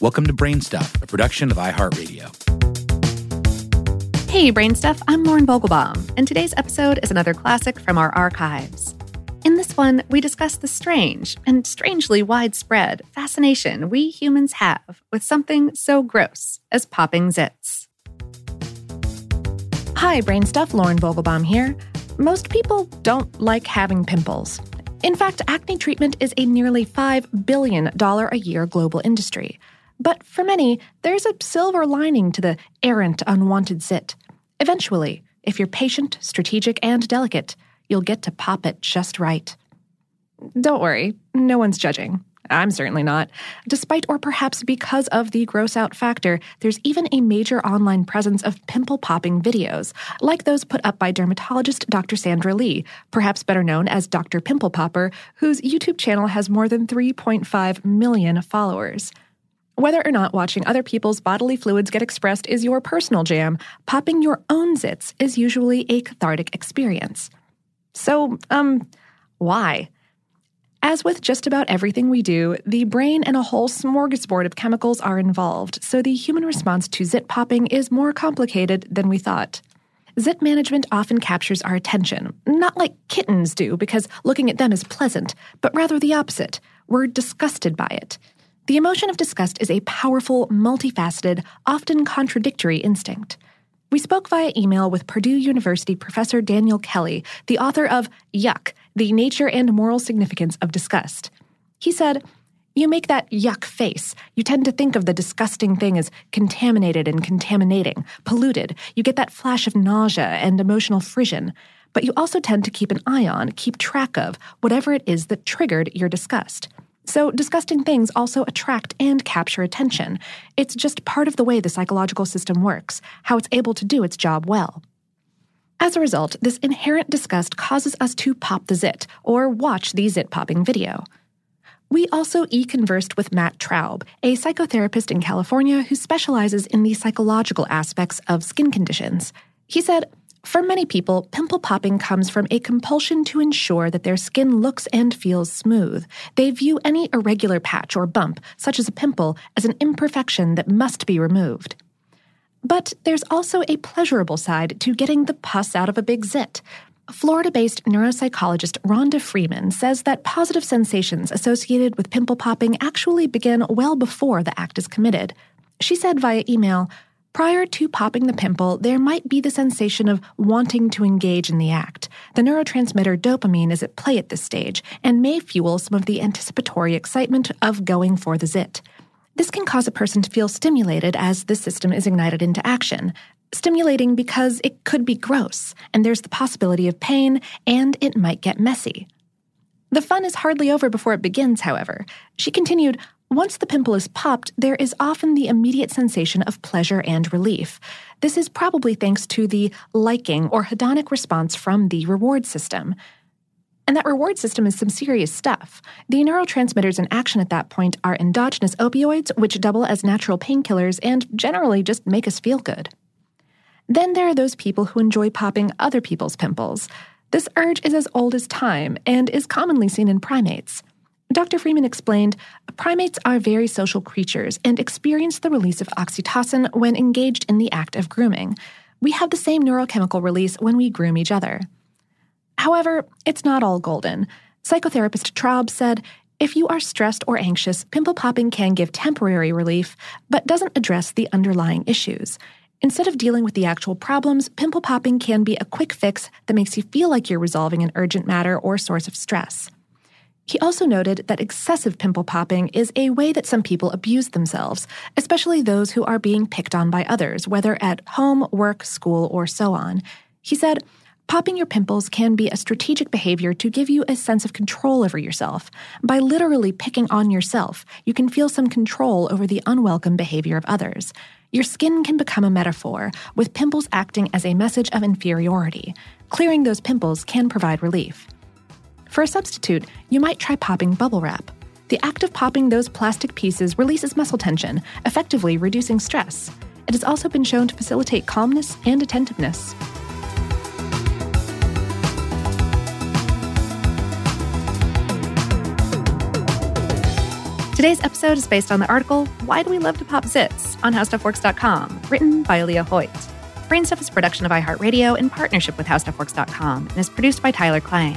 Welcome to BrainStuff, a production of iHeartRadio. Hey, BrainStuff, I'm Lauren Vogelbaum, and today's episode is another classic from our archives. In this one, we discuss the strange and strangely widespread fascination we humans have with something so gross as popping zits. Hi, BrainStuff, Lauren Vogelbaum here. Most people don't like having pimples. In fact, acne treatment is a nearly $5 billion a year global industry. But for many, there's a silver lining to the errant, unwanted zit. Eventually, if you're patient, strategic, and delicate, you'll get to pop it just right. Don't worry, no one's judging. I'm certainly not. Despite or perhaps because of the gross-out factor, there's even a major online presence of pimple-popping videos, like those put up by dermatologist Dr. Sandra Lee, perhaps better known as Dr. Pimple Popper, whose YouTube channel has more than 3.5 million followers. Whether or not watching other people's bodily fluids get expressed is your personal jam, popping your own zits is usually a cathartic experience. So, why? As with just about everything we do, the brain and a whole smorgasbord of chemicals are involved, so the human response to zit popping is more complicated than we thought. Zit management often captures our attention, not like kittens do because looking at them is pleasant, but rather the opposite. We're disgusted by it. The emotion of disgust is a powerful, multifaceted, often contradictory instinct. We spoke via email with Purdue University professor Daniel Kelly, the author of Yuck! The Nature and Moral Significance of Disgust. He said, "You make that yuck face. You tend to think of the disgusting thing as contaminated and contaminating, polluted. You get that flash of nausea and emotional frisson. But you also tend to keep an eye on, keep track of, whatever it is that triggered your disgust. So disgusting things also attract and capture attention. It's just part of the way the psychological system works, how it's able to do its job well." As a result, this inherent disgust causes us to pop the zit or watch the zit-popping video. We also e-conversed with Matt Traub, a psychotherapist in California who specializes in the psychological aspects of skin conditions. He said, "For many people, pimple popping comes from a compulsion to ensure that their skin looks and feels smooth. They view any irregular patch or bump, such as a pimple, as an imperfection that must be removed. But there's also a pleasurable side to getting the pus out of a big zit. Florida-based neuropsychologist Rhonda Freeman says that positive sensations associated with pimple popping actually begin well before the act is committed. She said via email, "Prior to popping the pimple, there might be the sensation of wanting to engage in the act. The neurotransmitter dopamine is at play at this stage and may fuel some of the anticipatory excitement of going for the zit. This can cause a person to feel stimulated as this system is ignited into action. Stimulating because it could be gross, and there's the possibility of pain, and it might get messy. The fun is hardly over before it begins, however." She continued, "Once the pimple is popped, there is often the immediate sensation of pleasure and relief. This is probably thanks to the liking or hedonic response from the reward system." And that reward system is some serious stuff. The neurotransmitters in action at that point are endogenous opioids, which double as natural painkillers and generally just make us feel good. Then there are those people who enjoy popping other people's pimples. This urge is as old as time and is commonly seen in primates. Dr. Freeman explained, "Primates are very social creatures and experience the release of oxytocin when engaged in the act of grooming. We have the same neurochemical release when we groom each other." However, it's not all golden. Psychotherapist Traub said, "If you are stressed or anxious, pimple popping can give temporary relief, but doesn't address the underlying issues. Instead of dealing with the actual problems, pimple popping can be a quick fix that makes you feel like you're resolving an urgent matter or source of stress." He also noted that excessive pimple popping is a way that some people abuse themselves, especially those who are being picked on by others, whether at home, work, school, or so on. He said, "Popping your pimples can be a strategic behavior to give you a sense of control over yourself. By literally picking on yourself, you can feel some control over the unwelcome behavior of others. Your skin can become a metaphor, with pimples acting as a message of inferiority. Clearing those pimples can provide relief. For a substitute, you might try popping bubble wrap. The act of popping those plastic pieces releases muscle tension, effectively reducing stress. It has also been shown to facilitate calmness and attentiveness." Today's episode is based on the article, Why Do We Love to Pop Zits? On HowStuffWorks.com, written by Leah Hoyt. BrainStuff is a production of iHeartRadio in partnership with HowStuffWorks.com and is produced by Tyler Klein.